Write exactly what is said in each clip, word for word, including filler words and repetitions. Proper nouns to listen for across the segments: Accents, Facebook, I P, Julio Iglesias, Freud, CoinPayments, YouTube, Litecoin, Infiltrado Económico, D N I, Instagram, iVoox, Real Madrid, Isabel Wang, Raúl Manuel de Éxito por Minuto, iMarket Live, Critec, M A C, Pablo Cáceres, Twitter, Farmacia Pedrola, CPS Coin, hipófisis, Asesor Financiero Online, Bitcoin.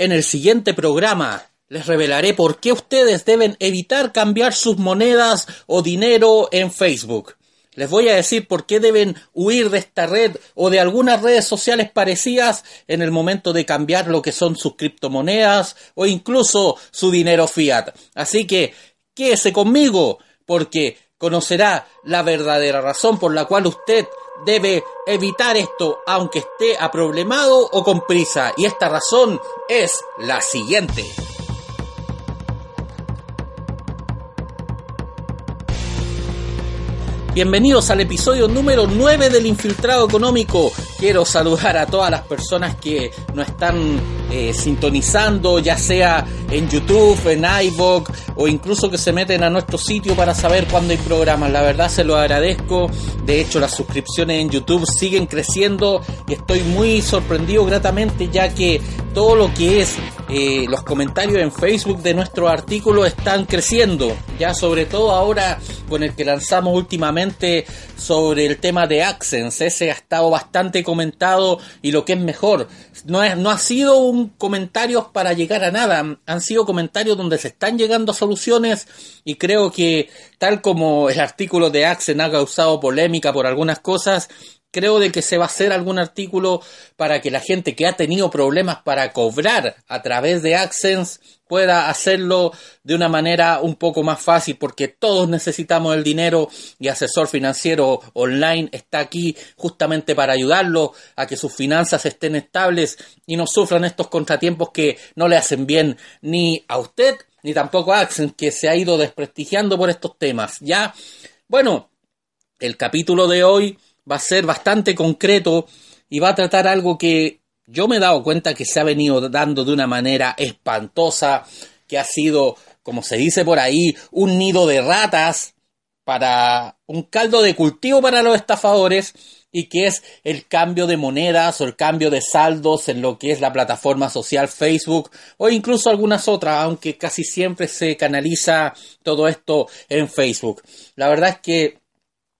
En el siguiente programa les revelaré por qué ustedes deben evitar cambiar sus monedas o dinero en Facebook. Les voy a decir por qué deben huir de esta red o de algunas redes sociales parecidas en el momento de cambiar lo que son sus criptomonedas o incluso su dinero fiat. Así que quédese conmigo porque conocerá la verdadera razón por la cual usted debe evitar esto aunque esté aproblemado o con prisa. Y esta razón es la siguiente. Bienvenidos al episodio número nueve del Infiltrado Económico. Quiero saludar a todas las personas que nos están eh, sintonizando, ya sea en YouTube, en iVoox o incluso que se meten a nuestro sitio para saber cuándo hay programas. La verdad se lo agradezco. De hecho, las suscripciones en YouTube siguen creciendo y estoy muy sorprendido gratamente, ya que todo lo que es eh, los comentarios en Facebook de nuestro artículo están creciendo, ya sobre todo ahora con el que lanzamos últimamente sobre el tema de Accents. Ese ha estado bastante comentado y lo que es mejor, no, es, no ha sido un comentario para llegar a nada, han sido comentarios donde se están llegando a soluciones y creo que tal como el artículo de Accents ha causado polémica por algunas cosas, creo de que se va a hacer algún artículo para que la gente que ha tenido problemas para cobrar a través de Accents pueda hacerlo de una manera un poco más fácil, porque todos necesitamos el dinero y Asesor Financiero Online está aquí justamente para ayudarlos a que sus finanzas estén estables y no sufran estos contratiempos que no le hacen bien ni a usted ni tampoco a Accents, que se ha ido desprestigiando por estos temas. Ya, bueno, el capítulo de hoy va a ser bastante concreto y va a tratar algo que yo me he dado cuenta que se ha venido dando de una manera espantosa, que ha sido, como se dice por ahí, un nido de ratas, para un caldo de cultivo para los estafadores, y que es el cambio de monedas o el cambio de saldos en lo que es la plataforma social Facebook o incluso algunas otras, aunque casi siempre se canaliza todo esto en Facebook. La verdad es que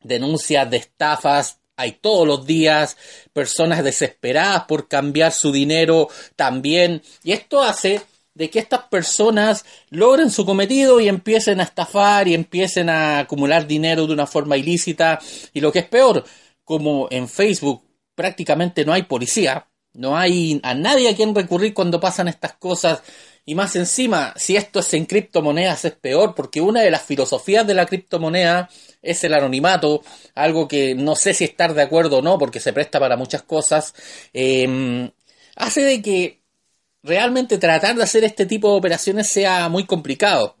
denuncias de estafas hay todos los días, personas desesperadas por cambiar su dinero también, y esto hace de que estas personas logren su cometido y empiecen a estafar y empiecen a acumular dinero de una forma ilícita. Y lo que es peor, como en Facebook prácticamente no hay policía, no hay a nadie a quien recurrir cuando pasan estas cosas. Y más encima, si esto es en criptomonedas es peor, porque una de las filosofías de la criptomoneda es el anonimato, algo que no sé si estar de acuerdo o no, porque se presta para muchas cosas. Eh, hace de que realmente tratar de hacer este tipo de operaciones sea muy complicado.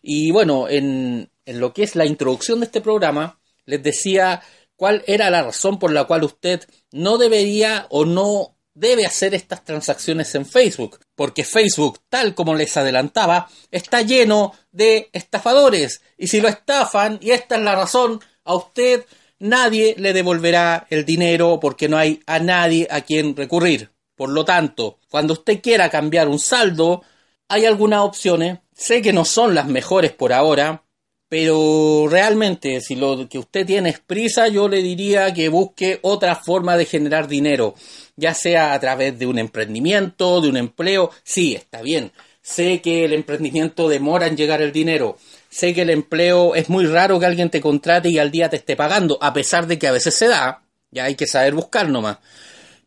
Y bueno, en, en lo que es la introducción de este programa, les decía cuál era la razón por la cual usted no debería o no debe hacer estas transacciones en Facebook, porque Facebook, tal como les adelantaba, está lleno de estafadores, y si lo estafan, y esta es la razón, a usted nadie le devolverá el dinero porque no hay a nadie a quien recurrir. Por lo tanto, cuando usted quiera cambiar un saldo, hay algunas opciones, sé que no son las mejores por ahora, pero realmente si lo que usted tiene es prisa, yo le diría que busque otra forma de generar dinero, ya sea a través de un emprendimiento, de un empleo. Sí, está bien, sé que el emprendimiento demora en llegar el dinero, sé que el empleo es muy raro que alguien te contrate y al día te esté pagando, a pesar de que a veces se da, ya hay que saber buscar nomás,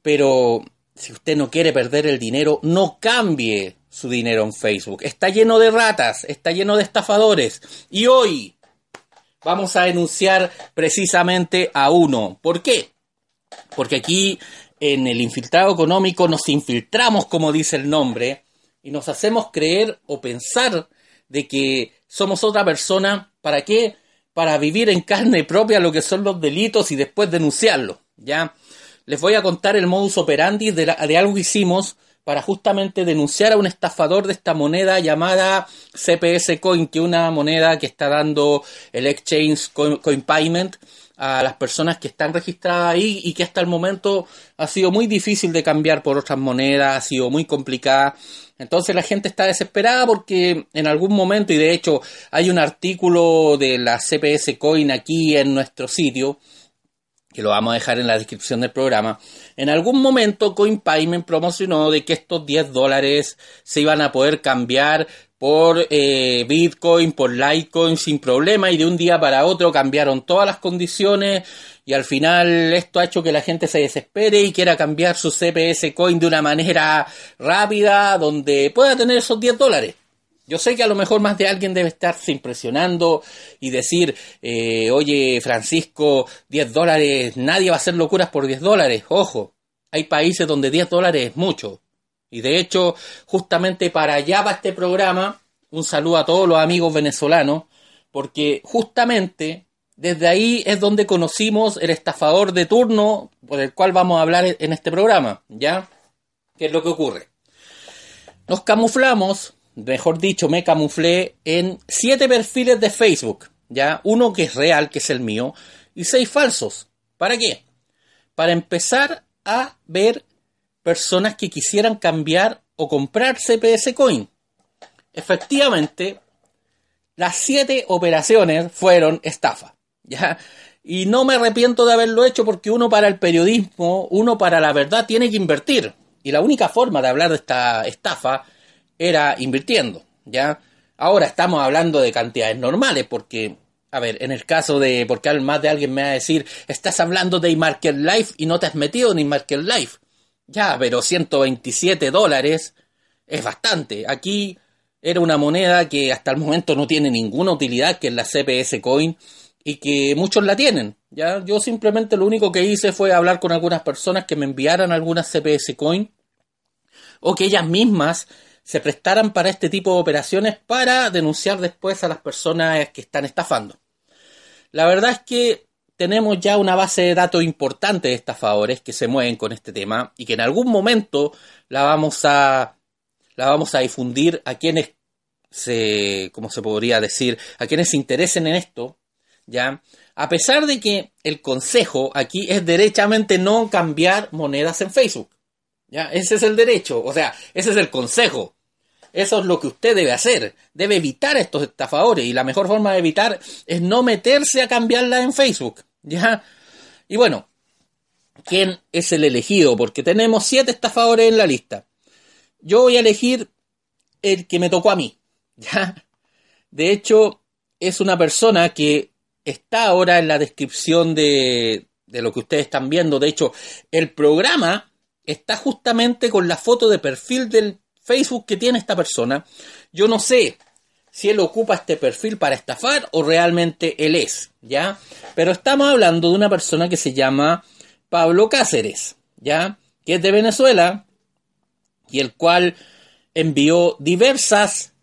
pero si usted no quiere perder el dinero, no cambie su dinero en Facebook. Está lleno de ratas, está lleno de estafadores, y hoy vamos a denunciar precisamente a uno. ¿Por qué? Porque aquí en el Infiltrado Económico nos infiltramos, como dice el nombre, y nos hacemos creer o pensar de que somos otra persona. ¿Para qué? Para vivir en carne propia lo que son los delitos y después denunciarlos, ¿ya? Les voy a contar el modus operandi de, la, de algo que hicimos para justamente denunciar a un estafador de esta moneda llamada C P S Coin, que es una moneda que está dando el Exchange CoinPayment a las personas que están registradas ahí y que hasta el momento ha sido muy difícil de cambiar por otras monedas, ha sido muy complicada. Entonces la gente está desesperada porque en algún momento, y de hecho hay un artículo de la C P S Coin aquí en nuestro sitio, que lo vamos a dejar en la descripción del programa, en algún momento CoinPayment promocionó de que estos diez dólares se iban a poder cambiar por eh, Bitcoin, por Litecoin sin problema, y de un día para otro cambiaron todas las condiciones y al final esto ha hecho que la gente se desespere y quiera cambiar su C P S Coin de una manera rápida donde pueda tener esos diez dólares. Yo sé que a lo mejor más de alguien debe estarse impresionando y decir, eh, oye Francisco, diez dólares, nadie va a hacer locuras por diez dólares. Ojo, hay países donde diez dólares es mucho. Y de hecho, justamente para allá va este programa, un saludo a todos los amigos venezolanos, porque justamente desde ahí es donde conocimos el estafador de turno por el cual vamos a hablar en este programa, ¿ya? ¿Qué es lo que ocurre? Nos camuflamos... Mejor dicho, me camuflé en siete perfiles de Facebook, ¿ya? Uno que es real, que es el mío, y seis falsos. ¿Para qué? Para empezar a ver personas que quisieran cambiar o comprar C P S Coin. Efectivamente, las siete operaciones fueron estafa, ¿ya? Y no me arrepiento de haberlo hecho porque uno para el periodismo, uno para la verdad tiene que invertir. Y la única forma de hablar de esta estafa era invirtiendo, ¿ya? Ahora estamos hablando de cantidades normales porque, a ver, en el caso de... Porque más de alguien me va a decir, estás hablando de iMarket Live y no te has metido en iMarket Live. Ya, pero ciento veintisiete dólares es bastante. Aquí era una moneda que hasta el momento no tiene ninguna utilidad, que es la C P S Coin, y que muchos la tienen, ¿ya? Yo simplemente lo único que hice fue hablar con algunas personas que me enviaran algunas C P S Coin o que ellas mismas se prestaran para este tipo de operaciones para denunciar después a las personas que están estafando. La verdad es que tenemos ya una base de datos importante de estafadores que se mueven con este tema y que en algún momento la vamos a, la vamos a difundir a quienes se, como se podría decir, a quienes se interesen en esto, ¿ya? A pesar de que el consejo aquí es derechamente no cambiar monedas en Facebook, ¿ya? Ese es el derecho, o sea, ese es el consejo. Eso es lo que usted debe hacer. Debe evitar estos estafadores. Y la mejor forma de evitar es no meterse a cambiarla en Facebook, ¿ya? Y bueno, ¿quién es el elegido? Porque tenemos siete estafadores en la lista. Yo voy a elegir el que me tocó a mí, ¿ya? De hecho, es una persona que está ahora en la descripción de, de lo que ustedes están viendo. De hecho, el programa está justamente con la foto de perfil del Facebook que tiene esta persona. Yo no sé si él ocupa este perfil para estafar o realmente él es, ¿ya? Pero estamos hablando de una persona que se llama Pablo Cáceres, ¿ya? Que es de Venezuela y el cual envió diversas,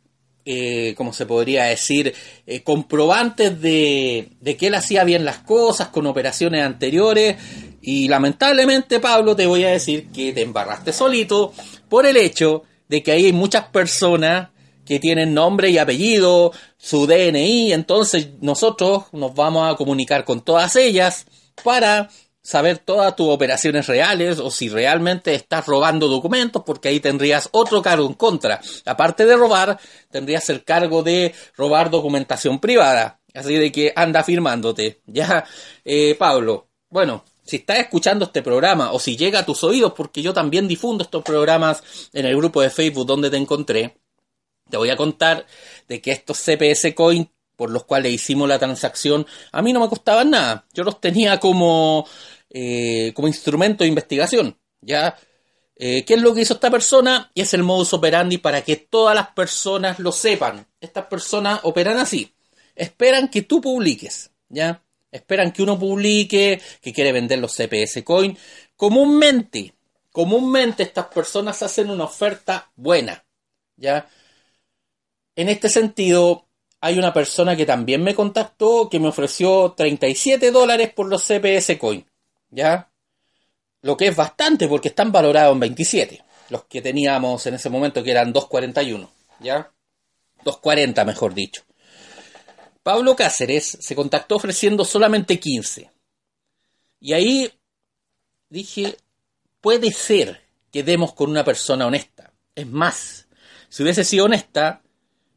eh, como se podría decir, eh, comprobantes de, de que él hacía bien las cosas con operaciones anteriores. Y lamentablemente, Pablo, te voy a decir que te embarraste solito por el hecho de que ahí hay muchas personas que tienen nombre y apellido, su D N I, entonces nosotros nos vamos a comunicar con todas ellas para saber todas tus operaciones reales o si realmente estás robando documentos, porque ahí tendrías otro cargo en contra. Aparte de robar, tendrías el cargo de robar documentación privada. Así de que anda firmándote, ¿ya? Eh, Pablo, bueno... Si estás escuchando este programa o si llega a tus oídos, porque yo también difundo estos programas en el grupo de Facebook donde te encontré, te voy a contar de que estos C P S Coin por los cuales hicimos la transacción a mí no me costaban nada. Yo los tenía como, eh, como instrumento de investigación, ¿ya? Eh, ¿Qué es lo que hizo esta persona? Y es el modus operandi para que todas las personas lo sepan. Estas personas operan así. Esperan que tú publiques, ¿ya? Esperan que uno publique, que quiere vender los C P S Coin. Comúnmente, comúnmente estas personas hacen una oferta buena, ¿ya? En este sentido, hay una persona que también me contactó que me ofreció treinta y siete dólares por los C P S Coin, ¿ya? Lo que es bastante porque están valorados en veintisiete, los que teníamos en ese momento que eran dos cuarenta y uno, ¿ya? dos cuarenta mejor dicho. Pablo Cáceres se contactó ofreciendo solamente quince. Y ahí dije, puede ser que demos con una persona honesta. Es más, si hubiese sido honesta,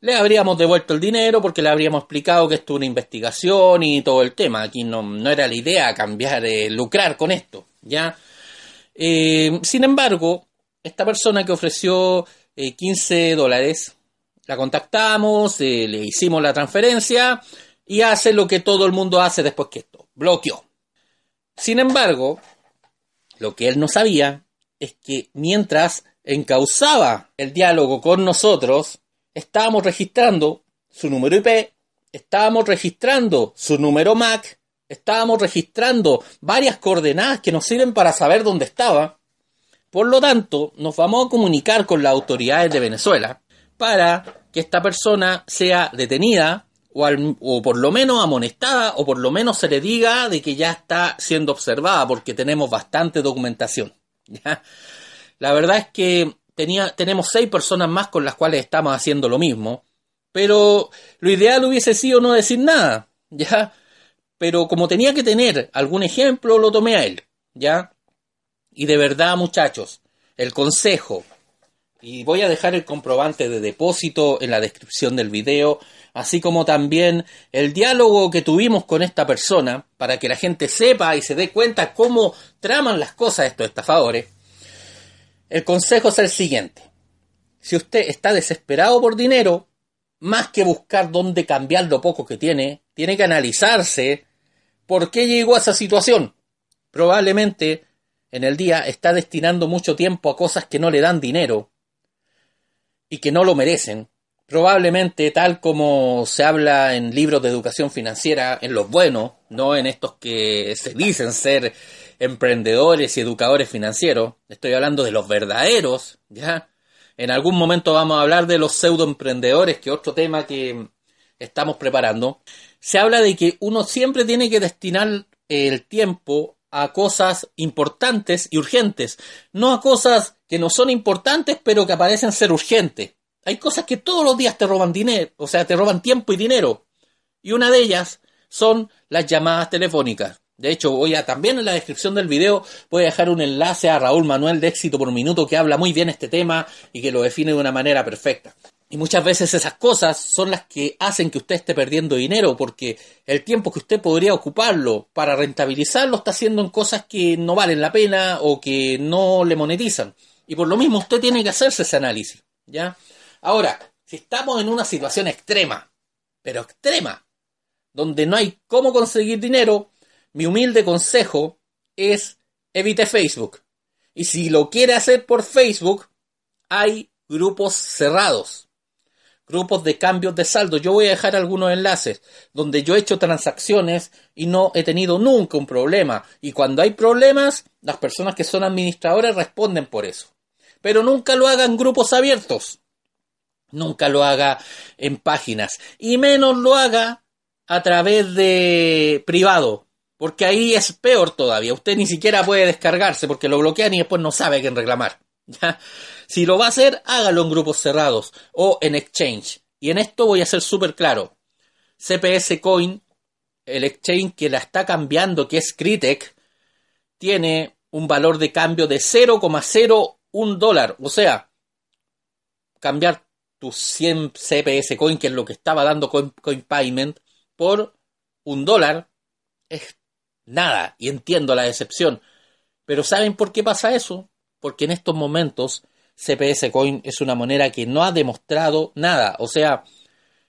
le habríamos devuelto el dinero porque le habríamos explicado que esto es una investigación y todo el tema. Aquí no, no era la idea cambiar, eh, lucrar con esto, ¿ya? Eh, sin embargo, esta persona que ofreció eh, quince dólares, la contactamos, eh, le hicimos la transferencia y hace lo que todo el mundo hace después que esto, bloqueó. Sin embargo, lo que él no sabía es que mientras encauzaba el diálogo con nosotros, estábamos registrando su número I P, estábamos registrando su número M A C, estábamos registrando varias coordenadas que nos sirven para saber dónde estaba. Por lo tanto, nos vamos a comunicar con las autoridades de Venezuela para que esta persona sea detenida o, al, o por lo menos amonestada, o por lo menos se le diga de que ya está siendo observada, porque tenemos bastante documentación, ¿ya? La verdad es que tenía, tenemos seis personas más con las cuales estamos haciendo lo mismo, pero lo ideal hubiese sido no decir nada, ¿ya? Pero como tenía que tener algún ejemplo, lo tomé a él, ¿ya? Y de verdad, muchachos, el consejo, y voy a dejar el comprobante de depósito en la descripción del video, así como también el diálogo que tuvimos con esta persona, para que la gente sepa y se dé cuenta cómo traman las cosas estos estafadores. El consejo es el siguiente: si usted está desesperado por dinero, más que buscar dónde cambiar lo poco que tiene, tiene que analizarse por qué llegó a esa situación. Probablemente en el día está destinando mucho tiempo a cosas que no le dan dinero y que no lo merecen. Probablemente, tal como se habla en libros de educación financiera, en los buenos, no en estos que se dicen ser emprendedores y educadores financieros, estoy hablando de los verdaderos, ¿ya? En algún momento vamos a hablar de los pseudoemprendedores, que es otro tema que estamos preparando. Se habla de que uno siempre tiene que destinar el tiempo a cosas importantes y urgentes, no a cosas que no son importantes pero que aparecen ser urgentes. Hay cosas que todos los días te roban dinero, o sea, te roban tiempo y dinero. Y una de ellas son las llamadas telefónicas. De hecho, voy a también en la descripción del video voy a dejar un enlace a Raúl Manuel de Éxito por Minuto, que habla muy bien este tema y que lo define de una manera perfecta. Y muchas veces esas cosas son las que hacen que usted esté perdiendo dinero, porque el tiempo que usted podría ocuparlo para rentabilizarlo está haciendo en cosas que no valen la pena o que no le monetizan. Y por lo mismo usted tiene que hacerse ese análisis, ¿ya? Ahora, si estamos en una situación extrema, pero extrema, donde no hay cómo conseguir dinero, mi humilde consejo es evite Facebook. Y si lo quiere hacer por Facebook, hay grupos cerrados, grupos de cambios de saldo. Yo voy a dejar algunos enlaces donde yo he hecho transacciones y no he tenido nunca un problema. Y cuando hay problemas, las personas que son administradoras responden por eso. Pero nunca lo hagan en grupos abiertos. Nunca lo haga en páginas y menos lo haga a través de privado, porque ahí es peor todavía. Usted ni siquiera puede descargarse porque lo bloquean y después no sabe a quién reclamar, ¿ya? Si lo va a hacer, hágalo en grupos cerrados o en exchange. Y en esto voy a ser súper claro. C P S Coin, el exchange que la está cambiando, que es Critec, tiene un valor de cambio de cero coma cero uno dólar. O sea, cambiar tus cien C P S Coin, que es lo que estaba dando CoinPayment, por un dólar, es nada. Y entiendo la decepción. Pero ¿saben por qué pasa eso? Porque en estos momentos C P S Coin es una moneda que no ha demostrado nada. O sea,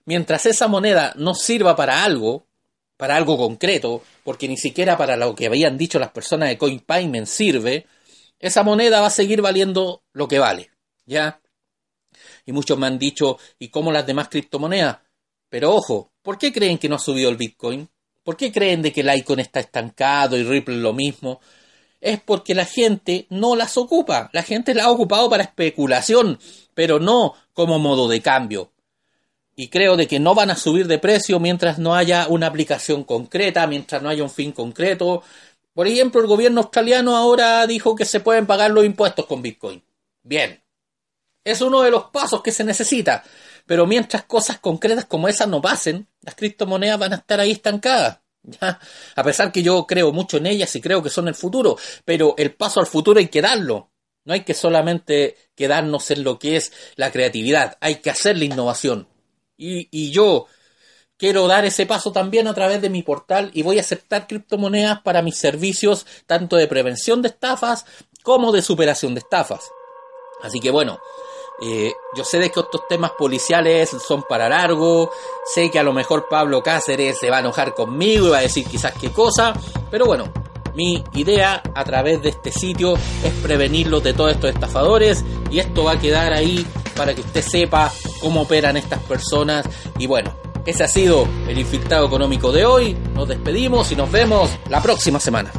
mientras esa moneda no sirva para algo, para algo concreto, porque ni siquiera para lo que habían dicho las personas de CoinPayment sirve, esa moneda va a seguir valiendo lo que vale, ¿ya? Y muchos me han dicho, ¿y cómo las demás criptomonedas? Pero ojo, ¿por qué creen que no ha subido el Bitcoin? ¿Por qué creen de que el Litecoin está estancado y Ripple lo mismo? Es porque la gente no las ocupa. La gente las ha ocupado para especulación, pero no como modo de cambio. Y creo de que no van a subir de precio mientras no haya una aplicación concreta, mientras no haya un fin concreto. Por ejemplo, el gobierno australiano ahora dijo que se pueden pagar los impuestos con Bitcoin. Bien. Es uno de los pasos que se necesita. Pero mientras cosas concretas como esas no pasen, las criptomonedas van a estar ahí estancadas, ¿ya? A pesar que yo creo mucho en ellas y creo que son el futuro. Pero el paso al futuro hay que darlo. No hay que solamente quedarnos en lo que es la creatividad. Hay que hacer la innovación. y, y yo quiero dar ese paso también a través de mi portal y voy a aceptar criptomonedas para mis servicios tanto de prevención de estafas como de superación de estafas. Así que bueno, eh, yo sé de que estos temas policiales son para largo, sé que a lo mejor Pablo Cáceres se va a enojar conmigo y va a decir quizás qué cosa, pero bueno, mi idea a través de este sitio es prevenirlos de todos estos estafadores y esto va a quedar ahí para que usted sepa cómo operan estas personas y bueno, ese ha sido el Infiltrado Económico de hoy. Nos despedimos y nos vemos la próxima semana.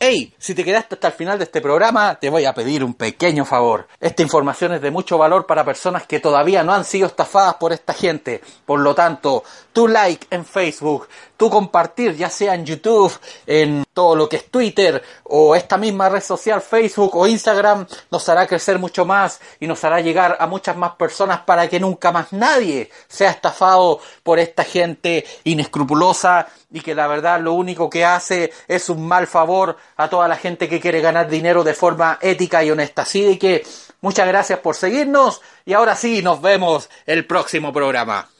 Hey, si te quedaste hasta el final de este programa, te voy a pedir un pequeño favor. Esta información es de mucho valor para personas que todavía no han sido estafadas por esta gente. Por lo tanto, tu like en Facebook, tu compartir ya sea en YouTube, en todo lo que es Twitter o esta misma red social Facebook o Instagram nos hará crecer mucho más y nos hará llegar a muchas más personas para que nunca más nadie sea estafado por esta gente inescrupulosa y que la verdad lo único que hace es un mal favor a toda la gente que quiere ganar dinero de forma ética y honesta. Así que muchas gracias por seguirnos y ahora sí nos vemos el próximo programa.